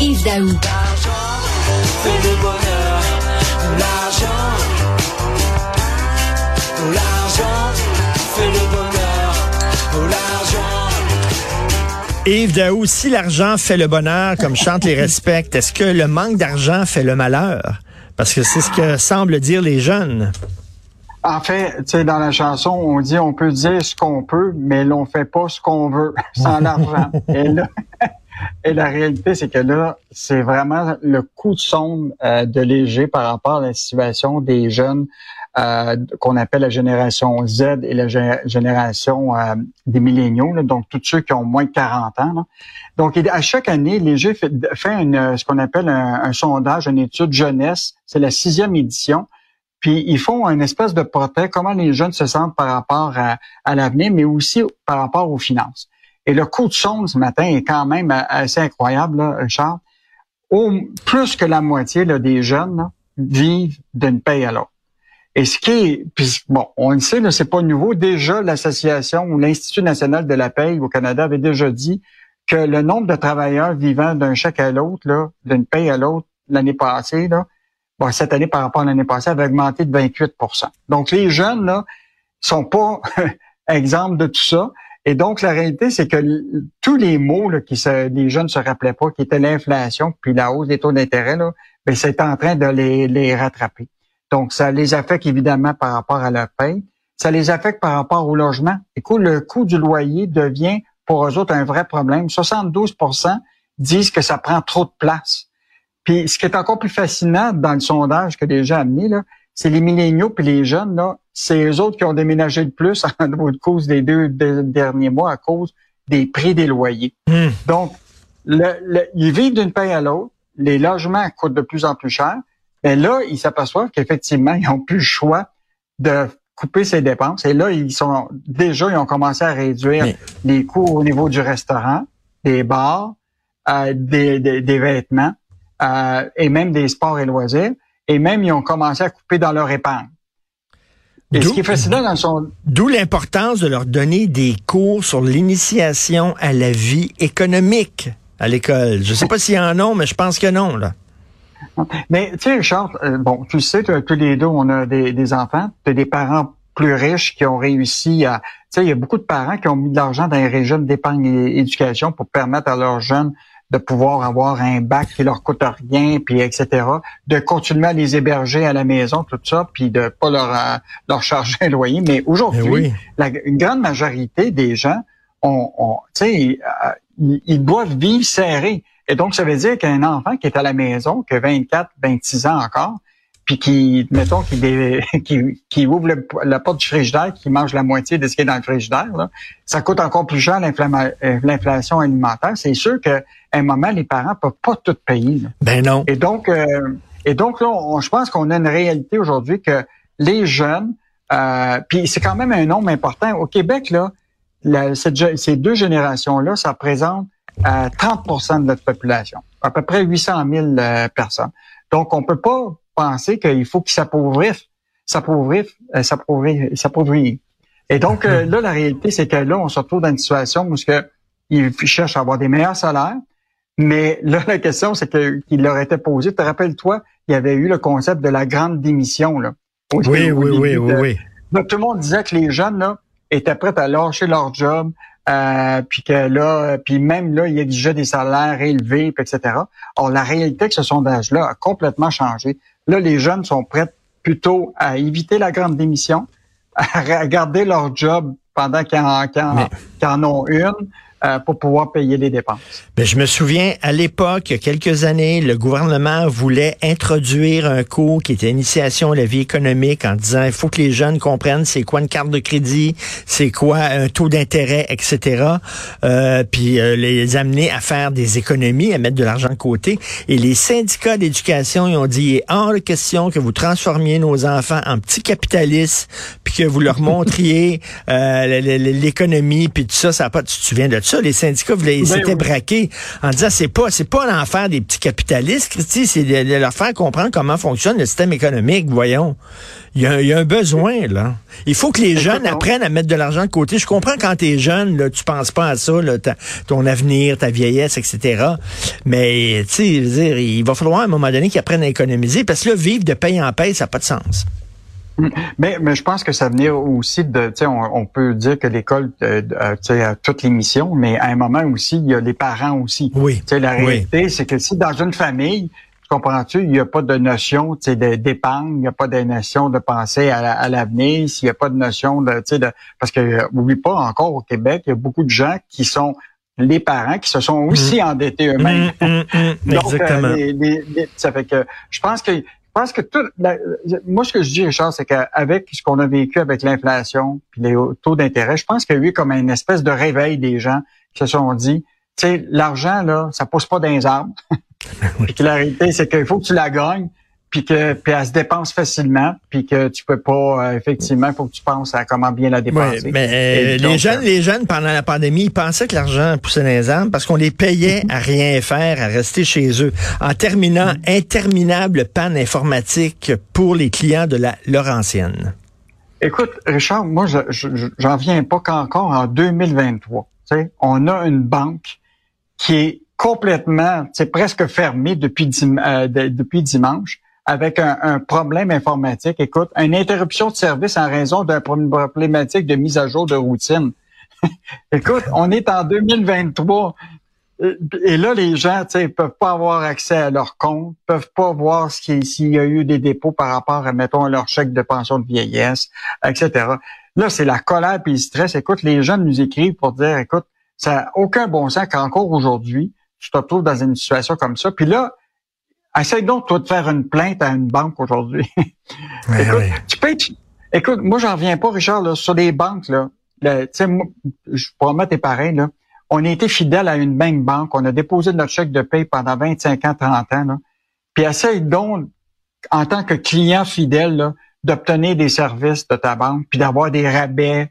Yves Daoust. Yves Daoust, si l'argent fait le bonheur, comme chante les respects, est-ce que le manque d'argent fait le malheur? Parce que c'est ce que semblent dire les jeunes. En fait, tu sais, dans la chanson, on dit on peut dire ce qu'on peut, mais l'on fait pas ce qu'on veut sans l'argent. Et là, et la réalité, c'est que là, c'est vraiment le coup de sonde de Léger par rapport à la situation des jeunes qu'on appelle la génération Z et la génération des milléniaux, là, donc tous ceux qui ont moins de 40 ans. Là. Donc, à chaque année, Léger fait ce qu'on appelle un sondage, une étude jeunesse. C'est la 6e édition. Puis, ils font une espèce de portrait, comment les jeunes se sentent par rapport à l'avenir, mais aussi par rapport aux finances. Et le coup de sonde ce matin est quand même assez incroyable, là, Charles. Plus que la moitié là, des jeunes là, vivent d'une paye à l'autre. Et ce qui est, puis bon, on le sait, là, c'est pas nouveau. Déjà, l'association ou l'Institut national de la paye au Canada avait déjà dit que le nombre de travailleurs vivant d'un chèque à l'autre, là, d'une paye à l'autre l'année passée, là, bon, cette année par rapport à l'année passée, avait augmenté de 28 %. Donc, les jeunes là sont pas exempts de tout ça. Et donc, la réalité, c'est que tous les mots là, les jeunes ne se rappelaient pas, qui étaient l'inflation puis la hausse des taux d'intérêt, là, bien, c'est en train de les rattraper. Donc, ça les affecte évidemment par rapport à leur paye. Ça les affecte par rapport au logement. Écoute, le coût du loyer devient pour eux autres un vrai problème. 72 % disent que ça prend trop de place. Puis, ce qui est encore plus fascinant dans le sondage que les gens ont amené, là, c'est les milléniaux puis les jeunes, là, c'est eux autres qui ont déménagé le plus à cause des deux derniers mois à cause des prix des loyers. Mmh. Donc, ils vivent d'une paye à l'autre, les logements coûtent de plus en plus cher, mais là, ils s'aperçoivent qu'effectivement, ils n'ont plus le choix de couper ses dépenses. Et là, ils ont commencé à réduire les coûts au niveau du restaurant, des bars, des vêtements, et même des sports et loisirs. Et même, ils ont commencé à couper dans leur épargne. Et ce qui est fascinant D'où l'importance de leur donner des cours sur l'initiation à la vie économique à l'école. Je sais pas s'il y en a, mais je pense que non, là. Mais, tu sais, Richard, bon, tu sais, tous les deux, on a des enfants, tu as des parents plus riches qui ont réussi à... Tu sais, il y a beaucoup de parents qui ont mis de l'argent dans les régimes d'épargne et éducation pour permettre à leurs jeunes de pouvoir avoir un bac qui leur coûte rien, puis etc., de continuer à les héberger à la maison, tout ça, puis de pas leur charger un loyer. Mais aujourd'hui, une grande majorité des gens, tu sais, ils doivent vivre serrés. Et donc, ça veut dire qu'un enfant qui est à la maison, qui a 24, 26 ans encore, puis qui ouvre la porte du frigidaire, qui mange la moitié de ce qui est dans le frigidaire, là, ça coûte encore plus cher l'inflation alimentaire. C'est sûr qu'à un moment, les parents peuvent pas tout payer. Là. Ben non. Et donc là, je pense qu'on a une réalité aujourd'hui que les jeunes, puis c'est quand même un nombre important. Au Québec, là, ces deux générations-là, ça représente 30 % de notre population, à peu près 800 000 personnes. Donc, on peut pas penser qu'il faut qu'ils s'appauvrissent. Et donc, là, la réalité, c'est que là, on se retrouve dans une situation où ils cherchent à avoir des meilleurs salaires, mais là, la question, c'est qu'il leur était posé. Te rappelles-toi, il y avait eu le concept de la grande démission. Là, oui. Donc, tout le monde disait que les jeunes là, étaient prêts à lâcher leur job, puis que là, puis même là, il exigeait des salaires élevés, etc. Or, la réalité de ce sondage-là a complètement changé. Là, les jeunes sont prêts plutôt à éviter la grande démission, à garder leur job pendant qu'ils en ont une pour pouvoir payer les dépenses. Mais je me souviens, à l'époque, il y a quelques années, le gouvernement voulait introduire un cours qui était initiation à la vie économique en disant il faut que les jeunes comprennent c'est quoi une carte de crédit, c'est quoi un taux d'intérêt, etc. Puis les amener à faire des économies, à mettre de l'argent de côté. Et les syndicats d'éducation, ils ont dit il est hors question que vous transformiez nos enfants en petits capitalistes puis que vous leur montriez l'économie puis tout ça. Ça n'a pas... Tu te souviens de ça? ça, les syndicats s'étaient braqués en disant c'est pas l'enfer des petits capitalistes, Christy, c'est de leur faire comprendre comment fonctionne le système économique, voyons. Il y a un besoin, là. Il faut que les jeunes apprennent à mettre de l'argent de côté. Je comprends quand t'es jeune, là, tu penses pas à ça, là, ton avenir, ta vieillesse, etc. Mais, tu sais, je veux dire, il va falloir à un moment donné qu'ils apprennent à économiser, parce que là, vivre de paye en paye, ça n'a pas de sens. Mais je pense que ça venait aussi de, tu sais, on peut dire que l'école, tu sais, a toutes les missions, mais à un moment aussi, il y a les parents aussi. Oui. Tu sais, la réalité, c'est que si dans une famille, comprends-tu, il n'y a pas de notion, tu sais, d'épargne, il n'y a pas de notion de penser à l'avenir, s'il n'y a pas de notion de, tu sais, parce que, oublie pas, encore au Québec, il y a beaucoup de gens qui sont les parents qui se sont aussi endettés eux-mêmes. Donc, exactement. Ça fait que, je pense que moi, ce que je dis, Richard, c'est qu'avec ce qu'on a vécu avec l'inflation puis les taux d'intérêt, je pense qu'il y a eu comme une espèce de réveil des gens qui se sont dit, tu sais, l'argent, là, ça pousse pas dans les arbres. Puis que la réalité, c'est qu'il faut que tu la gagnes, puis elle se dépense facilement, puis que tu peux pas, effectivement, faut que tu penses à comment bien la dépenser. Oui, mais les jeunes, pendant la pandémie, ils pensaient que l'argent poussait dans les arbres parce qu'on les payait à rien faire, à rester chez eux. En terminant, interminable panne informatique pour les clients de la Laurentienne. Écoute, Richard, moi, j'en viens pas qu'encore en 2023. T'sais, on a une banque qui est complètement, c'est presque fermé depuis dimanche, avec un problème informatique. Écoute, une interruption de service en raison d'un problématique de mise à jour de routine. Écoute, on est en 2023. Et là, les gens, tu sais, peuvent pas avoir accès à leur compte, peuvent pas voir s'il y a eu des dépôts par rapport à, mettons, à leur chèque de pension de vieillesse, etc. Là, c'est la colère puis le stress. Écoute, les gens nous écrivent pour dire, écoute, ça n'a aucun bon sens qu'encore aujourd'hui, tu te retrouves dans une situation comme ça. Puis là, essaie donc, toi, de faire une plainte à une banque aujourd'hui. Écoute, écoute, moi, j'en reviens pas, Richard, là, sur les banques, là. Tu sais, moi, je promets tes parrains, là. On a été fidèles à une même banque. On a déposé notre chèque de paie pendant 25 ans, 30 ans, là. Puis essaye donc, en tant que client fidèle, là, d'obtenir des services de ta banque, puis d'avoir des rabais,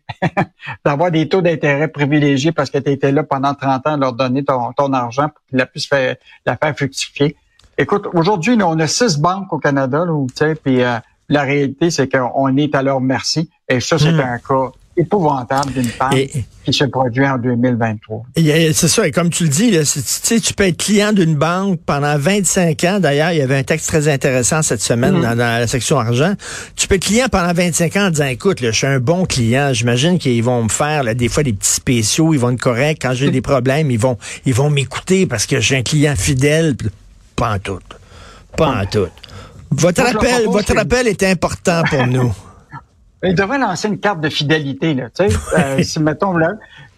d'avoir des taux d'intérêt privilégiés parce que tu étais là pendant 30 ans à leur donner ton argent pour qu'ils puissent la faire fructifier. Écoute, aujourd'hui, là, on a 6 banques au Canada, là, où, puis la réalité, c'est qu'on est à leur merci. Et ça, c'est un cas épouvantable d'une part qui se produit en 2023. C'est ça, et comme tu le dis, là, tu peux être client d'une banque pendant 25 ans. D'ailleurs, il y avait un texte très intéressant cette semaine dans la section argent. Tu peux être client pendant 25 ans en disant, écoute, là, je suis un bon client, j'imagine qu'ils vont me faire là, des fois des petits spéciaux, ils vont être corrects. Quand j'ai des problèmes, ils vont m'écouter parce que j'ai un client fidèle. Pas en tout. Pas en tout. Votre appel est important pour nous. Il devrait lancer une carte de fidélité, là, tu sais. Si, mettons, là,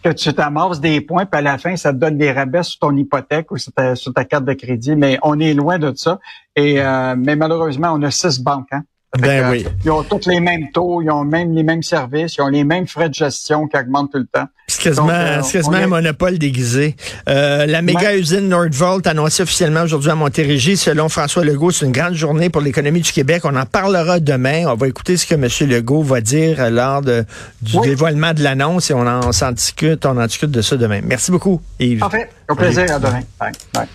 que tu t'amasses des points, puis à la fin, ça te donne des rabais sur ton hypothèque ou sur ta carte de crédit. Mais on est loin de ça. Mais malheureusement, on a 6 banques, hein. Ben oui. Ils ont tous les mêmes taux, ils ont même les mêmes services, ils ont les mêmes frais de gestion qui augmentent tout le temps. C'est quasiment un monopole déguisé. La méga-usine NordVault annoncée officiellement aujourd'hui à Montérégie. Selon François Legault, c'est une grande journée pour l'économie du Québec. On en parlera demain. On va écouter ce que M. Legault va dire lors du dévoilement de l'annonce et on en discute de ça demain. Merci beaucoup, Yves. Parfait. Au plaisir. À demain. Bye. Bye.